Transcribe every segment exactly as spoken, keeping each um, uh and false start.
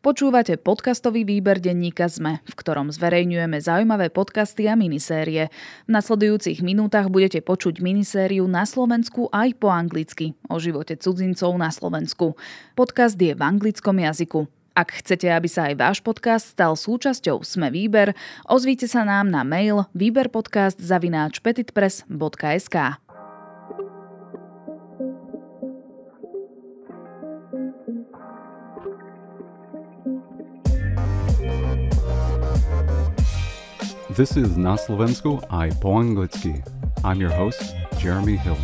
Počúvate podcastový výber denníka es em e, v ktorom zverejňujeme zaujímavé podcasty a minisérie. V nasledujúcich minútach budete počuť minisériu Na Slovensku aj po anglicky o živote cudzincov na Slovensku. Podcast je v anglickom jazyku. Ak chcete, aby sa aj váš podcast stal súčasťou es em e Výber, ozvite sa nám na mail výberpodcast zavináč petitpress bodka es ká. This is Na Slovensku aj po anglicky. I'm your host, Jeremy Hill.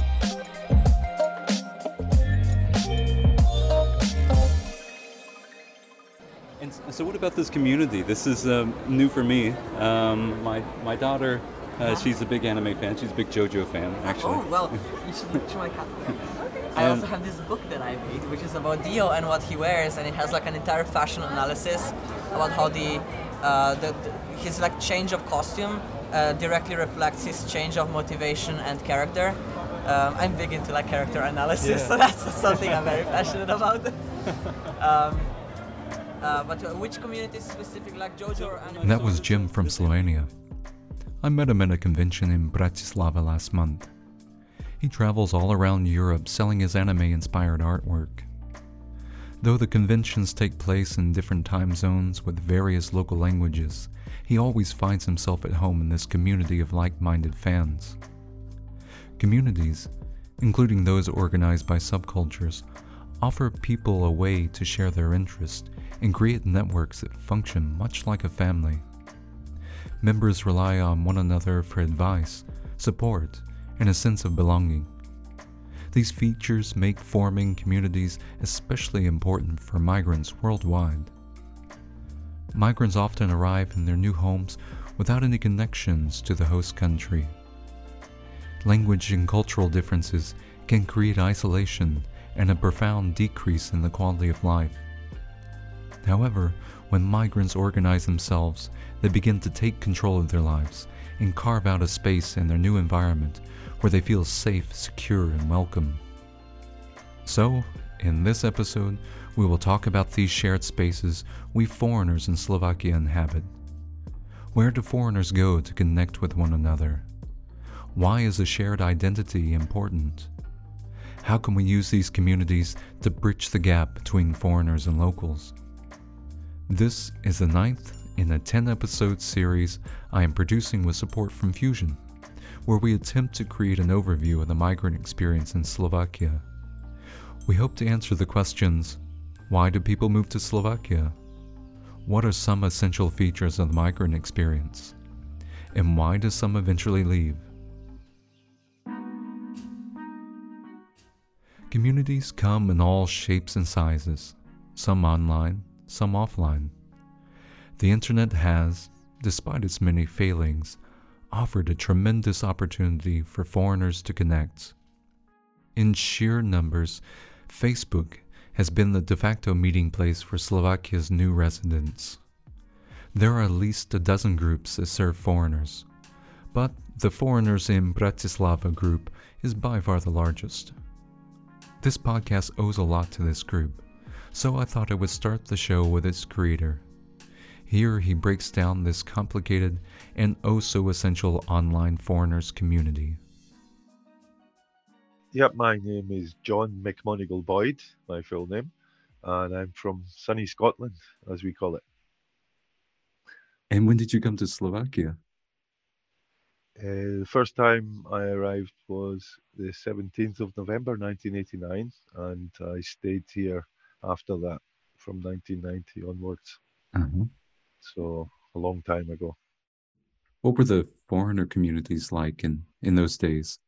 And so what about this community? This is um, new for me. Um, my, my daughter, uh, she's a big anime fan. She's a big JoJo fan, actually. Oh, well, you should look to my cat. Okay. I also have this book that I made, which is about Dio and what he wears. And it has like an entire fashion analysis about how the... Uh, the, the, his like change of costume uh, directly reflects his change of motivation and character. Um, I'm big into like character analysis, yeah. So that's something I'm very passionate about. um, uh, but which community is specific, like JoJo? Or anime? That was Jim from Slovenia. I met him at a convention in Bratislava last month. He travels all around Europe selling his anime-inspired artwork. Though the conventions take place in different time zones with various local languages, he always finds himself at home in this community of like-minded fans. Communities, including those organized by subcultures, offer people a way to share their interests and create networks that function much like a family. Members rely on one another for advice, support, and a sense of belonging. These features make forming communities especially important for migrants worldwide. Migrants often arrive in their new homes without any connections to the host country. Language and cultural differences can create isolation and a profound decrease in the quality of life. However, when migrants organize themselves, they begin to take control of their lives and carve out a space in their new environment where they feel safe, secure, and welcome. So, in this episode, we will talk about these shared spaces we foreigners in Slovakia inhabit. Where do foreigners go to connect with one another? Why is a shared identity important? How can we use these communities to bridge the gap between foreigners and locals? This is the ninth in a ten-episode series I am producing with support from Fusion, where we attempt to create an overview of the migrant experience in Slovakia. We hope to answer the questions, why do people move to Slovakia? What are some essential features of the migrant experience? And why do some eventually leave? Communities come in all shapes and sizes, some online, some offline. The internet has, despite its many failings, offered a tremendous opportunity for foreigners to connect. In sheer numbers, Facebook has been the de facto meeting place for Slovakia's new residents. There are at least a dozen groups that serve foreigners, but the Foreigners in Bratislava group is by far the largest. This podcast owes a lot to this group, so I thought I would start the show with its creator. Here he breaks down this complicated and oh-so-essential online foreigners community. Yep, my name is John McMonagle Boyd, my full name, and I'm from sunny Scotland, as we call it. And when did you come to Slovakia? Uh, the first time I arrived was the seventeenth of November nineteen eighty-nine, and I stayed here after that, from nineteen ninety onwards. Uh-huh. So a long time ago. What were the foreigner communities like in, in those days?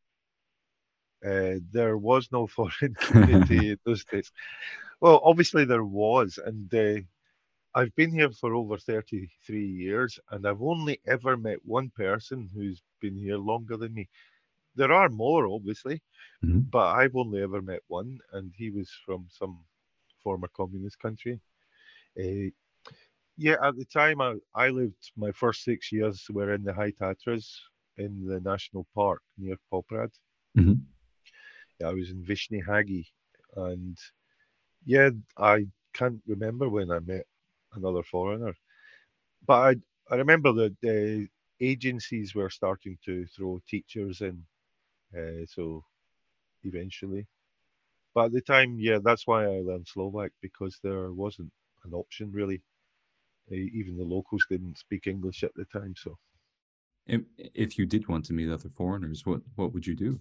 Uh, there was no foreign community in those days. Well, obviously there was. And uh, I've been here for over thirty-three years, and I've only ever met one person who's been here longer than me. There are more, obviously, mm-hmm. but I've only ever met one, and he was from some former communist country. Uh, Yeah, at the time I, I lived, my first six years were in the High Tatras in the national park near Poprad. Mm-hmm. Yeah, I was in Vishny Hagi, and yeah, I can't remember when I met another foreigner. But I, I remember that the agencies were starting to throw teachers in, uh, so eventually. But at the time, yeah, that's why I learned Slovak, because there wasn't an option really. Uh, even the locals didn't speak English at the time, so. If, if you did want to meet other foreigners, what, what would you do?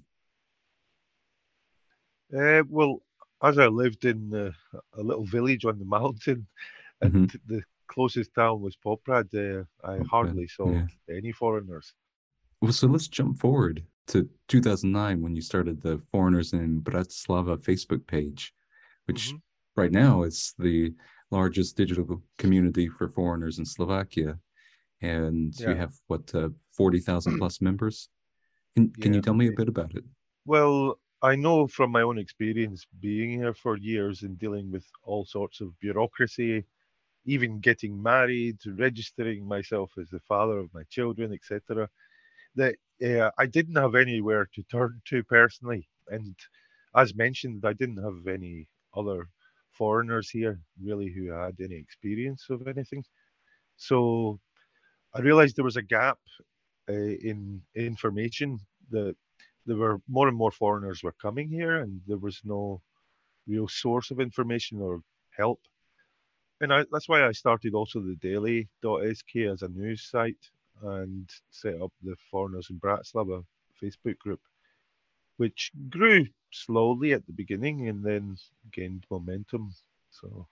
Uh, well, as I lived in uh, a little village on the mountain, and mm-hmm. the closest town was Poprad, uh, I Poprad, hardly saw yeah. any foreigners. Well, so let's jump forward to two thousand nine when you started the Foreigners in Bratislava Facebook page, which mm-hmm. right now is the largest digital community for foreigners in Slovakia. And yeah. you have, what, uh, forty thousand plus members? Can, can yeah. you tell me a bit about it? Well, I know from my own experience being here for years and dealing with all sorts of bureaucracy, even getting married, registering myself as the father of my children, et cetera, that uh, I didn't have anywhere to turn to personally. And as mentioned, I didn't have any other foreigners here really who had any experience of anything. So I realized there was a gap uh, in information, that there were more and more foreigners were coming here and there was no real source of information or help. And I, that's why I started also the daily dot S K as a news site and set up the Foreigners in Bratislava Facebook group, which grew slowly at the beginning and then gained momentum. So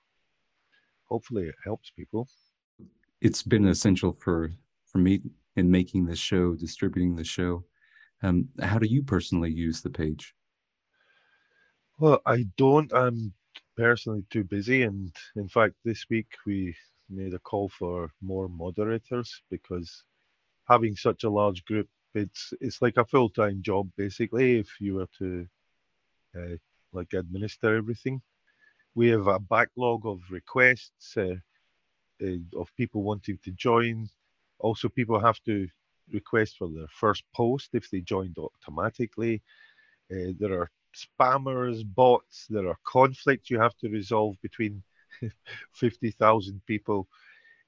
hopefully it helps people. It's been essential for, for me in making the show, distributing the show. Um, how do you personally use the page? Well, I don't. I'm personally too busy. And in fact, this week we made a call for more moderators, because having such a large group, it's it's like a full-time job, basically, if you were to uh, like administer everything. We have a backlog of requests uh, uh, of people wanting to join. Also, people have to request for their first post if they joined automatically. Uh, there are spammers, bots, there are conflicts you have to resolve between fifty thousand people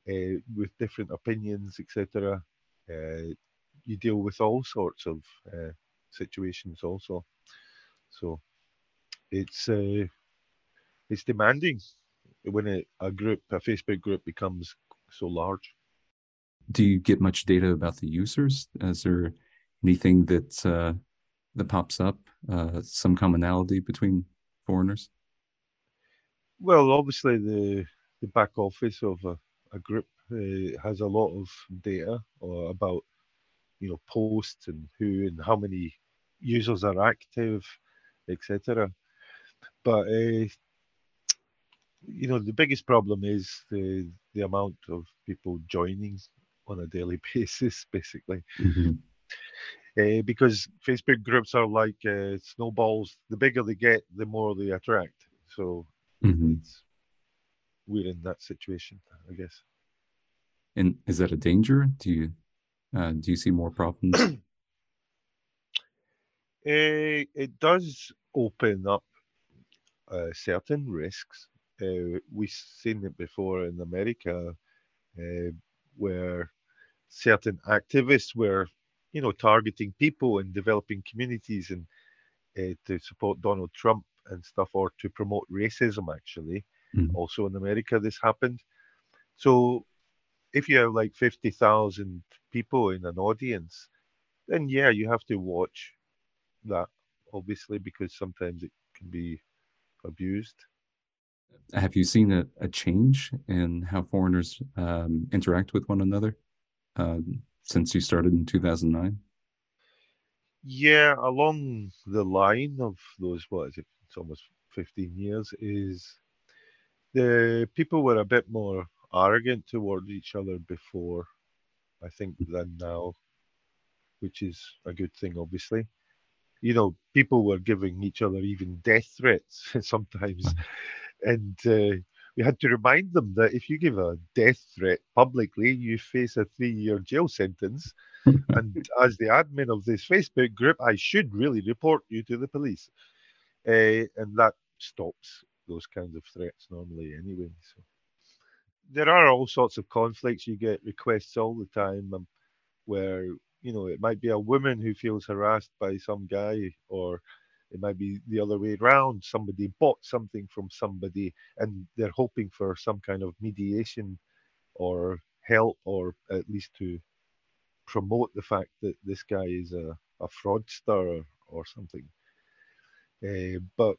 uh, with different opinions, et cetera. Uh, you deal with all sorts of uh, situations also. So it's uh, it's demanding when a, a group, a Facebook group becomes so large. Do you get much data about the users? Is there anything that uh, that pops up, uh, some commonality between foreigners? Well, obviously the, the back office of a, a group uh, has a lot of data or about, you know, posts and who and how many users are active, et cetera. But, uh, you know, the biggest problem is the, the amount of people joining on a daily basis, basically. Mm-hmm. uh, because Facebook groups are like uh, snowballs. The bigger they get, the more they attract. So mm-hmm. it's, we're in that situation, I guess. And is that a danger? Do you uh, do you see more problems? uh, it does open up uh, certain risks. Uh, we've seen it before in America, uh, where certain activists were, you know, targeting people and developing communities and uh, to support Donald Trump and stuff, or to promote racism, actually. Mm. Also in America, this happened. So if you have like fifty thousand people in an audience, then yeah, you have to watch that, obviously, because sometimes it can be abused. Have you seen a, a change in how foreigners um, interact with one another uh, since you started in two thousand nine? Yeah, along the line of those, what is it, it's almost fifteen years, is the people were a bit more arrogant toward each other before, I think, than now, which is a good thing, obviously. You know, people were giving each other even death threats sometimes. And uh, we had to remind them that if you give a death threat publicly, you face a three-year jail sentence. And as the admin of this Facebook group, I should really report you to the police. Uh, and that stops those kinds of threats normally anyway. So there are all sorts of conflicts. You get requests all the time um, where, you know, it might be a woman who feels harassed by some guy, or it might be the other way around. Somebody bought something from somebody and they're hoping for some kind of mediation or help, or at least to promote the fact that this guy is a, a fraudster or, or something. Uh, but,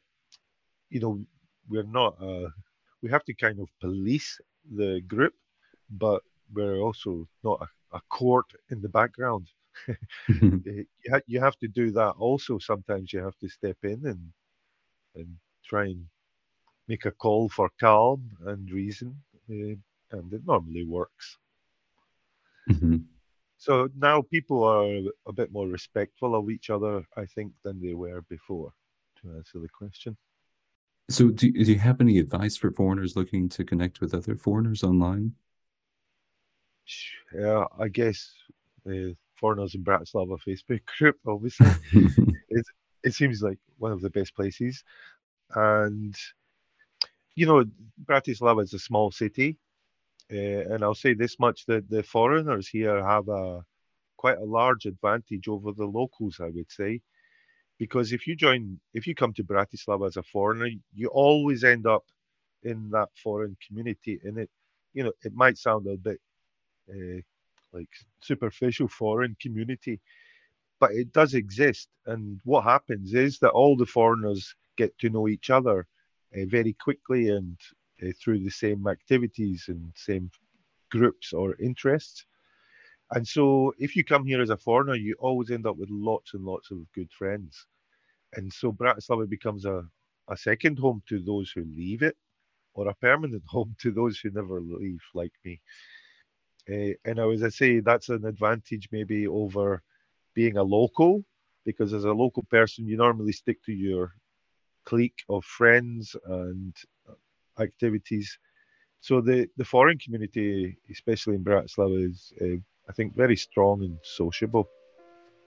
you know, we're not, uh, we have to kind of police the group, but we're also not a, a court in the background. you, ha- you have to do that also. Sometimes you have to step in and and try and make a call for calm and reason, uh, and it normally works. Mm-hmm. So now people are a bit more respectful of each other, I think, than they were before, to answer the question. So do, do you have any advice for foreigners looking to connect with other foreigners online? Yeah, I guess the Foreigners in Bratislava Facebook group, obviously. it, it seems like one of the best places. And, you know, Bratislava is a small city. Uh, and I'll say this much, that the foreigners here have a quite a large advantage over the locals, I would say. Because if you join, if you come to Bratislava as a foreigner, you always end up in that foreign community. And it, you know, it might sound a bit uh, like superficial, foreign community, but it does exist. And what happens is that all the foreigners get to know each other uh, very quickly and uh, through the same activities and same groups or interests. And so if you come here as a foreigner, you always end up with lots and lots of good friends. And so Bratislava becomes a, a second home to those who leave it, or a permanent home to those who never leave, like me. Uh, and as I say, that's an advantage maybe over being a local, because as a local person, you normally stick to your clique of friends and activities. So the, the foreign community, especially in Bratislava, is uh, I think very strong and sociable,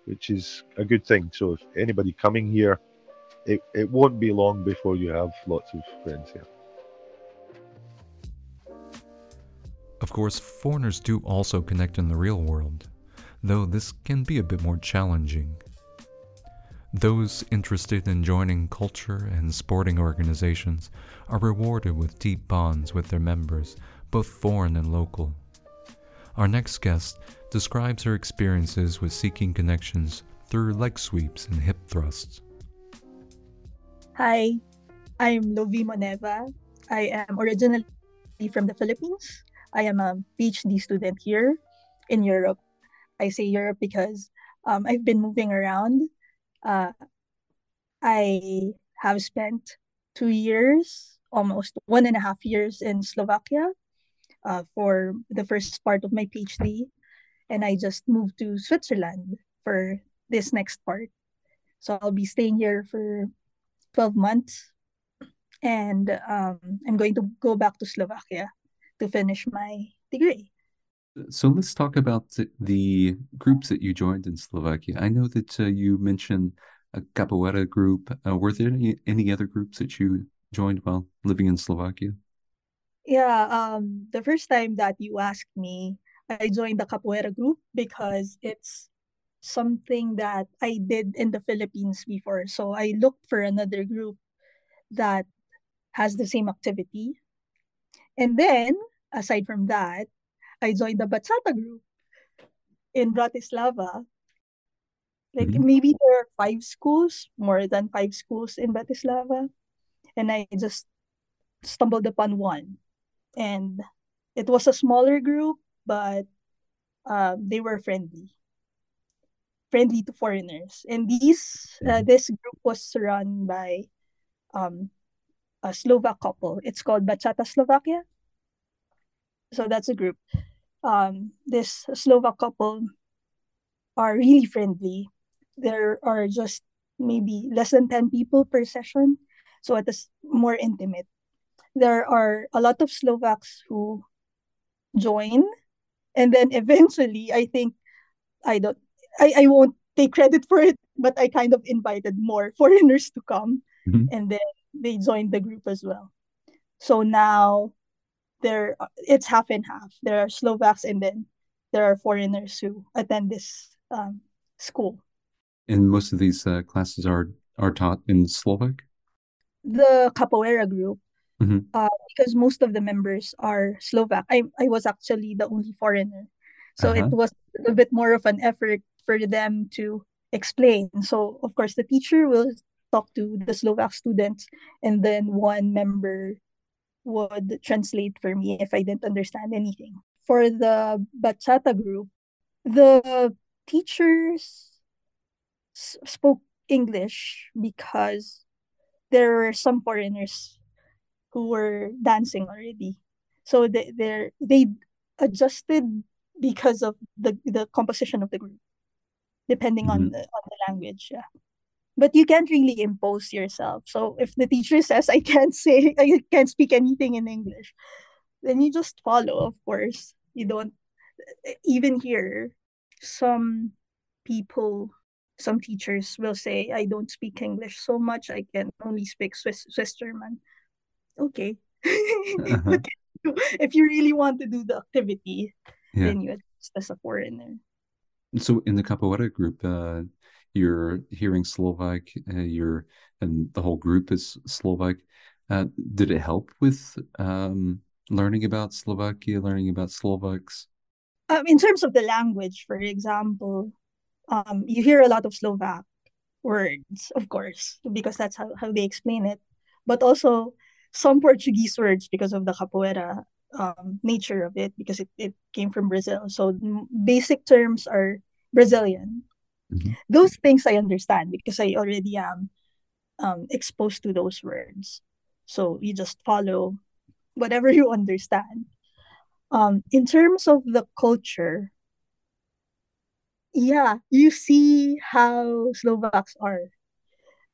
which is a good thing. So if anybody coming here, it, it won't be long before you have lots of friends here. Of course, foreigners do also connect in the real world, though this can be a bit more challenging. Those interested in joining culture and sporting organizations are rewarded with deep bonds with their members, both foreign and local. Our next guest describes her experiences with seeking connections through leg sweeps and hip thrusts. Hi, I'm Lovie Moneva. I am originally from the Philippines. I am a PhD student here in Europe. I say Europe because um, I've been moving around. Uh, I have spent two years, almost one and a half years in Slovakia. Uh, for the first part of my PhD, and I just moved to Switzerland for this next part. So I'll be staying here for twelve months, and um, I'm going to go back to Slovakia to finish my degree. So let's talk about the, the groups that you joined in Slovakia. I know that uh, you mentioned a Capoeira group. Uh, were there any, any other groups that you joined while living in Slovakia? Yeah, um, the first time that you asked me, I joined the Capoeira group because it's something that I did in the Philippines before. So I looked for another group that has the same activity. And then, aside from that, I joined the Bachata group in Bratislava. Like mm-hmm. Maybe there are five schools, more than five schools in Bratislava. And I just stumbled upon one. And it was a smaller group, but uh, they were friendly, friendly to foreigners. And these, uh, this group was run by um, a Slovak couple. It's called Bachata Slovakia. So that's a group. Um, this Slovak couple are really friendly. There are just maybe less than ten people per session. So it is more intimate. There are a lot of Slovaks who join, and then eventually, I think, I don't, I, I won't take credit for it, but I kind of invited more foreigners to come, mm-hmm. and then they joined the group as well. So now, there it's half and half. There are Slovaks and then there are foreigners who attend this um, school. And most of these uh, classes are, are taught in Slovak? The Capoeira group, mm-hmm. uh, because most of the members are Slovak. I, I was actually the only foreigner. So uh-huh. it was a bit more of an effort for them to explain. So, of course, the teacher will talk to the Slovak students, and then one member would translate for me if I didn't understand anything. For the Bachata group, the teachers s- spoke English because there were some foreigners who were dancing already. So they they adjusted because of the, the composition of the group, depending mm-hmm. on, the, on the language. Yeah. But you can't really impose yourself. So if the teacher says, I can't say, I can't speak anything in English, then you just follow, of course. You don't, even here, some people, some teachers will say, I don't speak English so much, I can only speak Swiss, Swiss German. Okay. Uh-huh. If you really want to do the activity, yeah. then you adjust as a foreigner. So in the Capoeira group, uh, you're hearing Slovak, uh, you're, and the whole group is Slovak. Uh, did it help with um, learning about Slovakia, learning about Slovaks? Um, in terms of the language, for example, um, you hear a lot of Slovak words, of course, because that's how, how they explain it. But also some Portuguese words because of the Capoeira um, nature of it, because it, it came from Brazil. So basic terms are Brazilian. Mm-hmm. Those things I understand because I already am um, exposed to those words. So you just follow whatever you understand. Um, in terms of the culture, yeah, you see how Slovaks are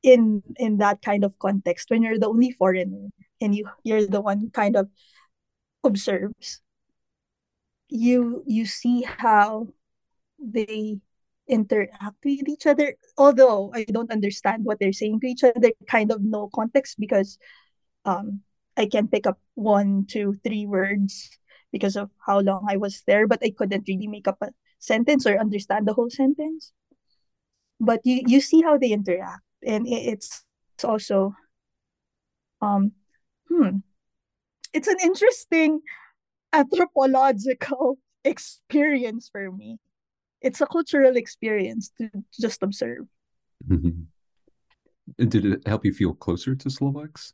in in that kind of context when you're the only foreigner and you, you're the one who kind of observes. You you see how they interact with each other, although I don't understand what they're saying to each other, kind of no context, because um, I can pick up one, two, three words because of how long I was there, but I couldn't really make up a sentence or understand the whole sentence. But you, you see how they interact, and it's, it's also, um, hmm, it's an interesting anthropological experience for me. It's a cultural experience to just observe. Mm-hmm. Did it help you feel closer to Slovaks?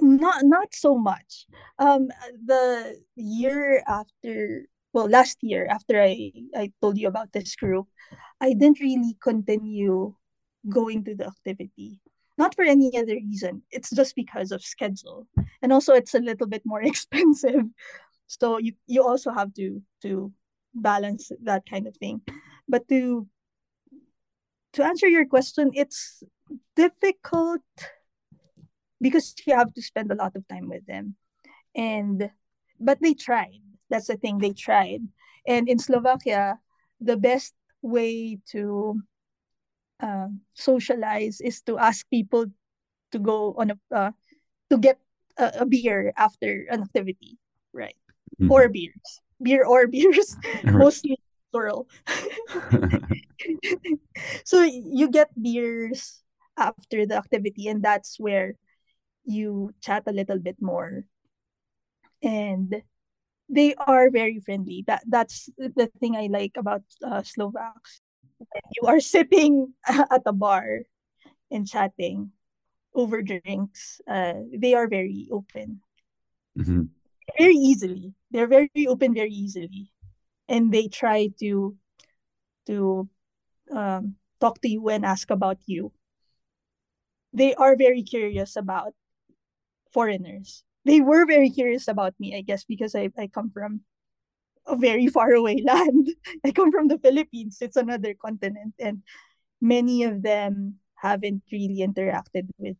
Not not so much. Um, the year after, well, last year, after I, I told you about this group, I didn't really continue going to the activity. Not for any other reason. It's just because of schedule. And also it's a little bit more expensive. So you, you also have to to balance that kind of thing. But to to answer your question, it's difficult because you have to spend a lot of time with them, and but they tried. That's the thing, they tried. And in Slovakia, the best way to uh, socialize is to ask people to go on a uh, to get a, a beer after an activity, right? Mm-hmm. Or beers. Beer or beers, mostly plural. So you get beers after the activity, and that's where you chat a little bit more. And they are very friendly. That that's the thing I like about uh, Slovaks. You are sitting at a bar and chatting over drinks. Uh, they are very open. Mm-hmm. Very easily. They're very open very easily. And they try to to um, talk to you and ask about you. They are very curious about foreigners. They were very curious about me, I guess, because I, I come from a very faraway land. I come from the Philippines. It's another continent. And many of them haven't really interacted with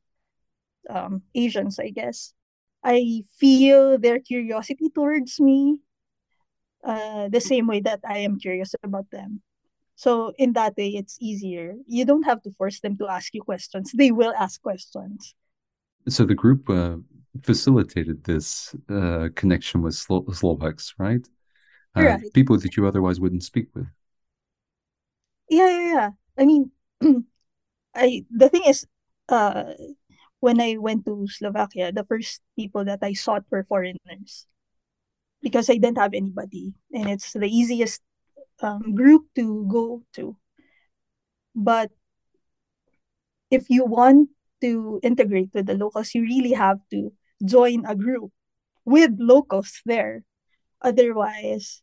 um, Asians, I guess. I feel their curiosity towards me uh, the same way that I am curious about them. So in that way, it's easier. You don't have to force them to ask you questions. They will ask questions. So the group uh, facilitated this uh, connection with Slo- Slovaks, right? Uh, right? People that you otherwise wouldn't speak with. Yeah, yeah, yeah. I mean, I the thing is, uh, when I went to Slovakia, the first people that I sought were foreigners, because I didn't have anybody, and it's the easiest um, group to go to. But if you want to integrate with the locals, you really have to join a group with locals there. Otherwise,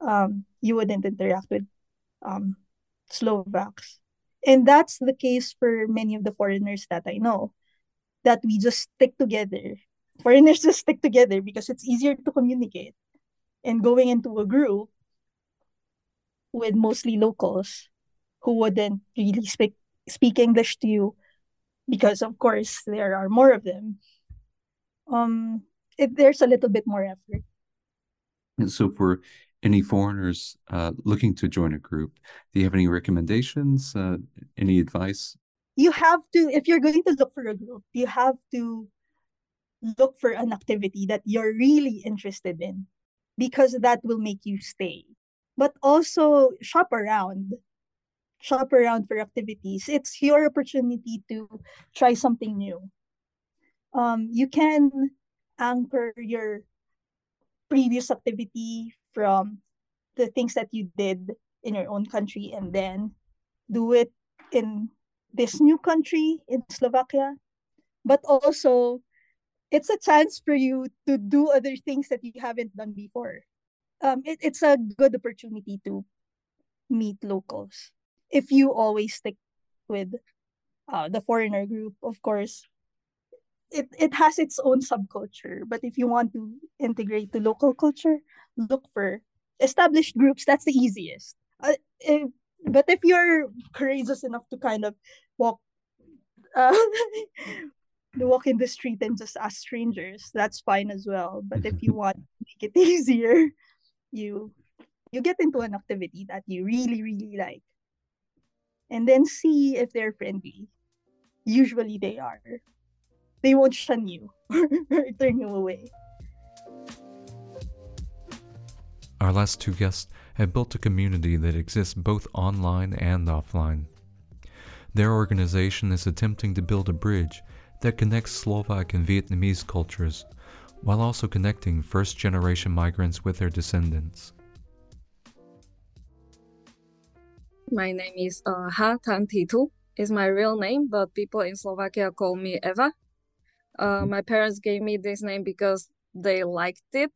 um, you wouldn't interact with um, Slovaks. And that's the case for many of the foreigners that I know, that we just stick together. Foreigners just stick together because it's easier to communicate. And going into a group with mostly locals who wouldn't really speak speak English to you, because of course there are more of them, um, it, there's a little bit more effort. And so for any foreigners uh, looking to join a group, do you have any recommendations, uh, any advice? You have to, if you're going to look for a group, you have to look for an activity that you're really interested in, because that will make you stay. But also shop around. Shop around for activities. It's your opportunity to try something new. Um, you can anchor your previous activity from the things that you did in your own country and then do it in this new country, in Slovakia. But also, it's a chance for you to do other things that you haven't done before. Um, it, it's a good opportunity to meet locals. If you always stick with uh, the foreigner group, of course, it, it has its own subculture. But if you want to integrate the local culture, look for established groups. That's the easiest. Uh, if, but if you're courageous enough to kind of walk, uh, walk in the street and just ask strangers, that's fine as well. But if you want to make it easier, you you get into an activity that you really, really like. And then see if they're friendly. Usually they are. They won't shun you or turn you away. Our last two guests have built a community that exists both online and offline. Their organization is attempting to build a bridge that connects Slovak and Vietnamese cultures, while also connecting first-generation migrants with their descendants. My name is uh, Hà Thanh Thu, is my real name, but people in Slovakia call me Eva. Uh, my parents gave me this name because they liked it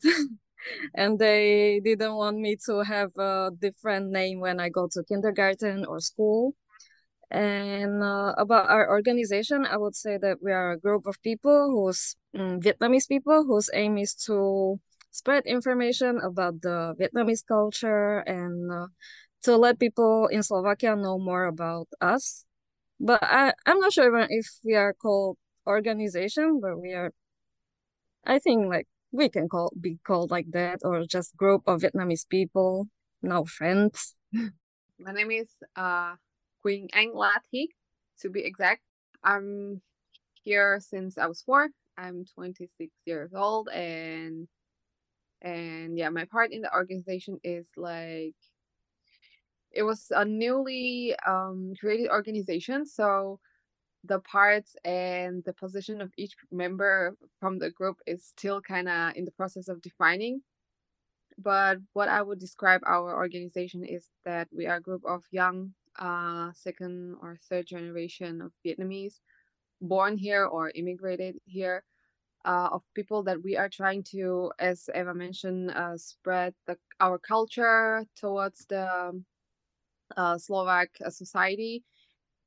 and they didn't want me to have a different name when I go to kindergarten or school. And uh, about our organization, I would say that we are a group of people who's um, Vietnamese people whose aim is to spread information about the Vietnamese culture and uh, to let people in Slovakia know more about us. But I, I'm not sure even if we are called organization, but we are, I think like we can call be called like that, or just group of Vietnamese people, now friends. My name is uh, Quỳnh Anh Lã Thị, to be exact. I'm here since I was four. I'm twenty-six years old. And, and yeah, my part in the organization is like, it was a newly um, created organization, so the parts and the position of each member from the group is still kind of in the process of defining. But what I would describe our organization is that we are a group of young uh, second or third generation of Vietnamese born here or immigrated here, uh, of people that we are trying to, as Eva mentioned, uh, spread the, our culture towards the Uh, Slovak uh, society.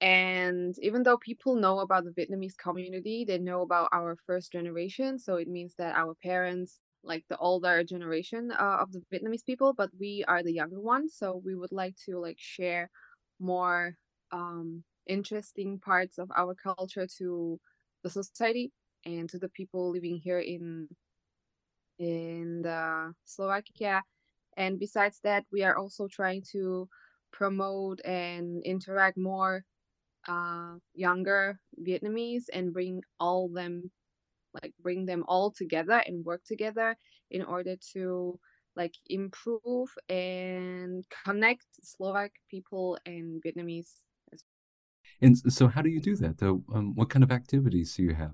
And even though people know about the Vietnamese community, they know about our first generation, so it means that our parents, like the older generation uh, of the Vietnamese people, but we are the younger ones, so we would like to like share more um, interesting parts of our culture to the society and to the people living here in in the Slovakia. And besides that, we are also trying to promote and interact more uh, younger Vietnamese and bring all them like bring them all together and work together in order to like improve and connect Slovak people and Vietnamese. And so how do you do that? Um, what kind of activities do you have?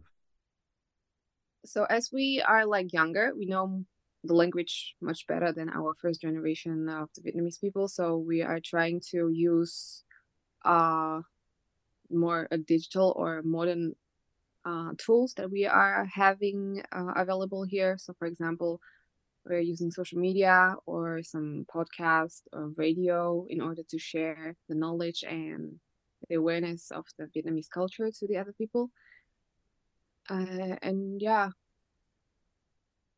So as we are like younger, we know the language much better than our first generation of the Vietnamese people. So we are trying to use uh, more uh, digital or modern uh, tools that we are having uh, available here. So for example, we're using social media or some podcast or radio in order to share the knowledge and the awareness of the Vietnamese culture to the other people. Uh, and yeah.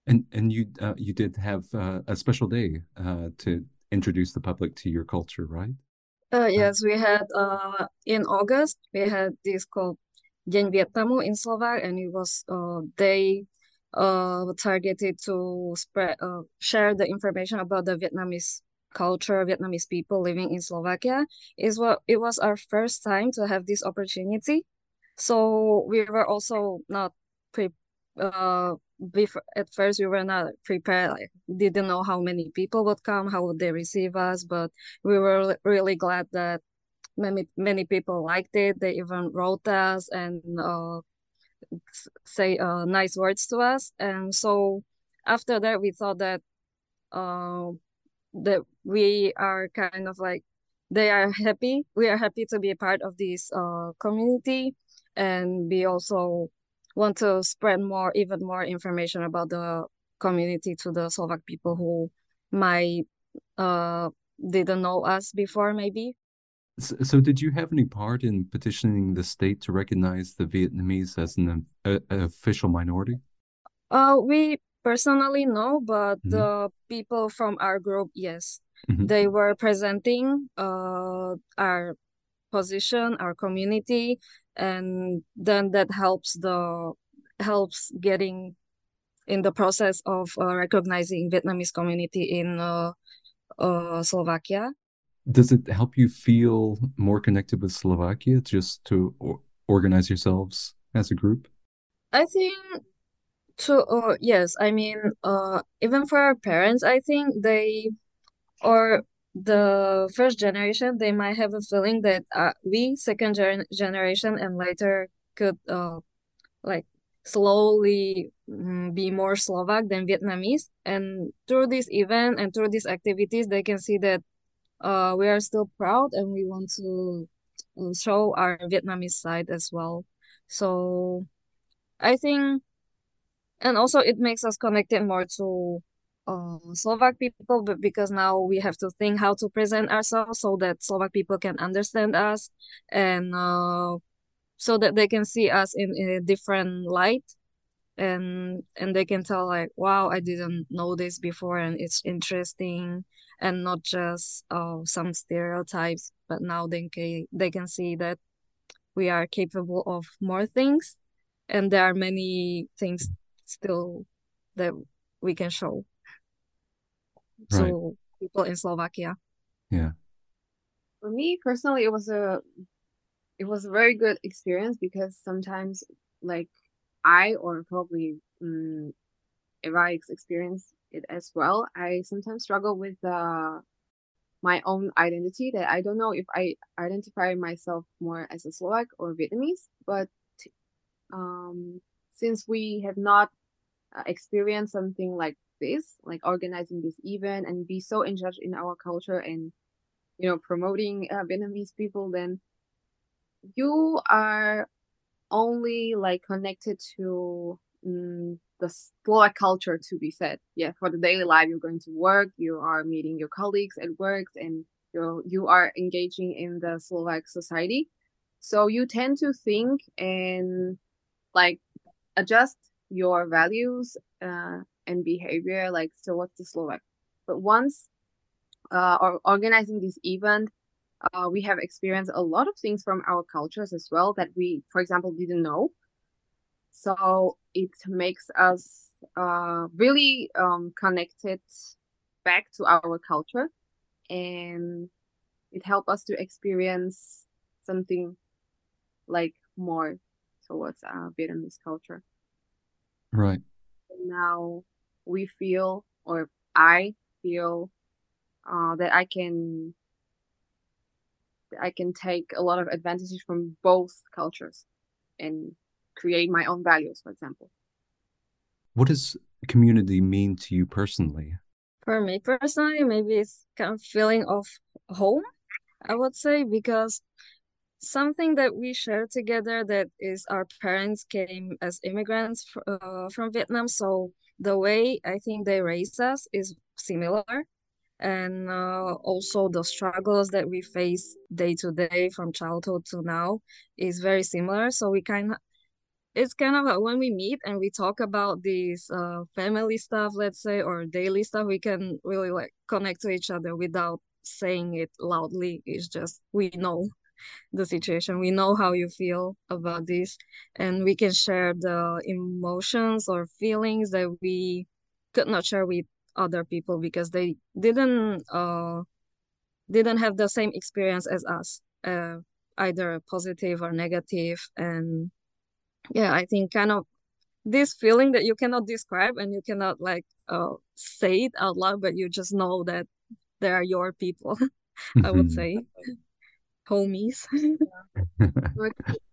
And and you uh, you did have uh, a special day uh, to introduce the public to your culture, right? Uh, yes, we had uh, in August, we had this called Deň Vietnamu in Slovak, and it was a day uh, targeted to spread uh, share the information about the Vietnamese culture, Vietnamese people living in Slovakia. Is what it was our first time to have this opportunity, so we were also not pre. Uh, before at first we were not prepared. Like, didn't know how many people would come, how would they receive us. But we were really glad that many many people liked it. They even wrote us and uh, say uh, nice words to us. And so after that, we thought that. Uh, that we are kind of like, they are happy, we are happy to be a part of this uh, community, and we also want to spread more, even more information about the community to the Slovak people who might uh, didn't know us before, maybe. So, so did you have any part in petitioning the state to recognize the Vietnamese as an uh, official minority? Uh, we Personally, no, but the mm-hmm. uh, people from our group, yes. Mm-hmm. They were presenting uh, our position, our community, and then that helps the helps getting in the process of uh, recognizing Vietnamese community in uh, uh, Slovakia. Does it help you feel more connected with Slovakia just to or- organize yourselves as a group? I think... To, uh, yes, I mean, uh, even for our parents, I think they, or the first generation, they might have a feeling that uh, we, second gen- generation and later, could uh, like slowly um, be more Slovak than Vietnamese. And through this event and through these activities, they can see that uh, we are still proud and we want to show our Vietnamese side as well. So I think... And also it makes us connected more to uh, Slovak people, but because now we have to think how to present ourselves so that Slovak people can understand us and uh, so that they can see us in, in a different light, and and they can tell like, wow, I didn't know this before and it's interesting and not just uh, some stereotypes, but now they can, they can see that we are capable of more things and there are many things still that we can show to right. so people in Slovakia. Yeah. For me personally, it was a it was a very good experience, because sometimes like I or probably um, if I experience it as well, I sometimes struggle with uh, my own identity, that I don't know if I identify myself more as a Slovak or Vietnamese, but um, since we have not Uh, experience something like this, like organizing this event and be so engaged in our culture and, you know, promoting uh, Vietnamese people, then you are only like connected to um, the Slovak culture, to be said. Yeah, for the daily life, you're going to work, you are meeting your colleagues at work, and you you are engaging in the Slovak society. So you tend to think and like adjust your values uh, and behavior, like, so what's the Slovak? But once uh, or organizing this event, uh, we have experienced a lot of things from our cultures as well that we, for example, didn't know. So it makes us uh, really um, connected back to our culture, and it helped us to experience something like more towards our Vietnamese culture. Right. Now we feel, or I feel, uh, that I can, that I can take a lot of advantages from both cultures and create my own values, for example. What does community mean to you personally? For me personally, maybe it's kind of feeling of home, I would say, because something that we share together that is our parents came as immigrants fr- uh, from Vietnam. So the way I think they raised us is similar. And uh, also the struggles that we face day to day from childhood to now is very similar. So we kind of, it's kind of like when we meet and we talk about these uh, family stuff, let's say, or daily stuff, we can really like connect to each other without saying it loudly. It's just, we know the situation, we know how you feel about this, and we can share the emotions or feelings that we could not share with other people because they didn't uh didn't have the same experience as us, uh, either positive or negative. And yeah, I think kind of this feeling that you cannot describe and you cannot like uh say it out loud, but you just know that they are your people. I would say homies.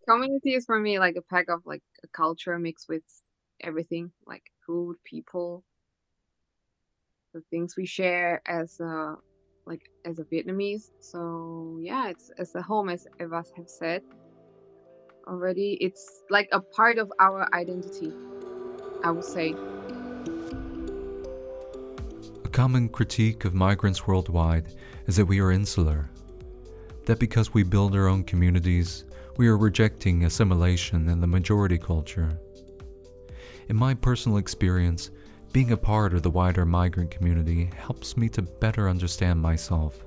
Community is for me like a pack of like a culture mixed with everything, like food, people, the things we share as a, like as a Vietnamese. So yeah, it's as a home, as Eva have said already. It's like a part of our identity, I would say. A common critique of migrants worldwide is that we are insular. That because we build our own communities, we are rejecting assimilation and the majority culture. In my personal experience, being a part of the wider migrant community helps me to better understand myself.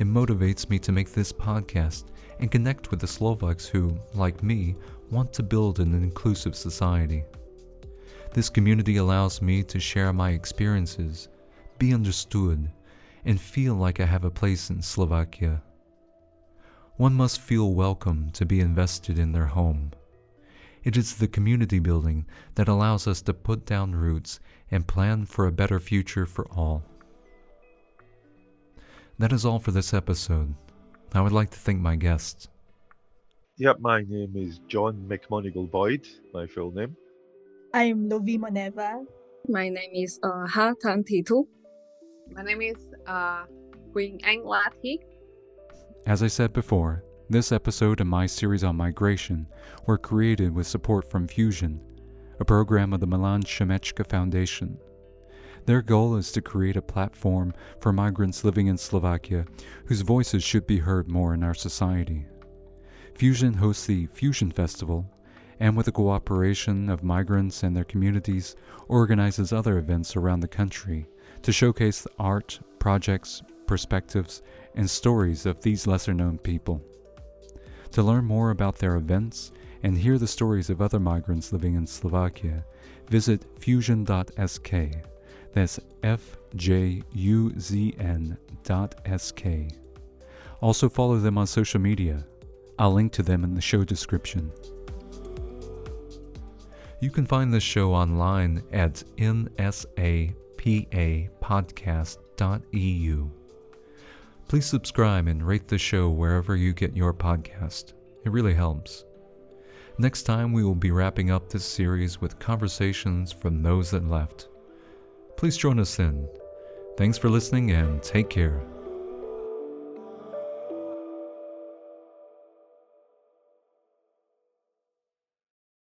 It motivates me to make this podcast and connect with the Slovaks who, like me, want to build an inclusive society. This community allows me to share my experiences, be understood, and feel like I have a place in Slovakia. One must feel welcome to be invested in their home. It is the community building that allows us to put down roots and plan for a better future for all. That is all for this episode. I would like to thank my guests. Yep, my name is John McMonagle Boyd, my full name. I am Lovie Moneva. My name is uh, Hà Thanh Thu. My name is uh, Quỳnh Anh Lã Thị. As I said before, this episode of my series on migration were created with support from Fusion, a program of the Milan Šimečka Foundation. Their goal is to create a platform for migrants living in Slovakia whose voices should be heard more in our society. Fusion hosts the Fusion Festival, and with the cooperation of migrants and their communities, organizes other events around the country to showcase the art, projects, perspectives, and stories of these lesser-known people. To learn more about their events and hear the stories of other migrants living in Slovakia, visit fusion dot s k. That's F J U Z N dot S-K. Also follow them on social media. I'll link to them in the show description. You can find this show online at n s a p a podcast dot e u. Please subscribe and rate the show wherever you get your podcast. It really helps. Next time, we will be wrapping up this series with conversations from those that left. Please join us then. Thanks for listening and take care.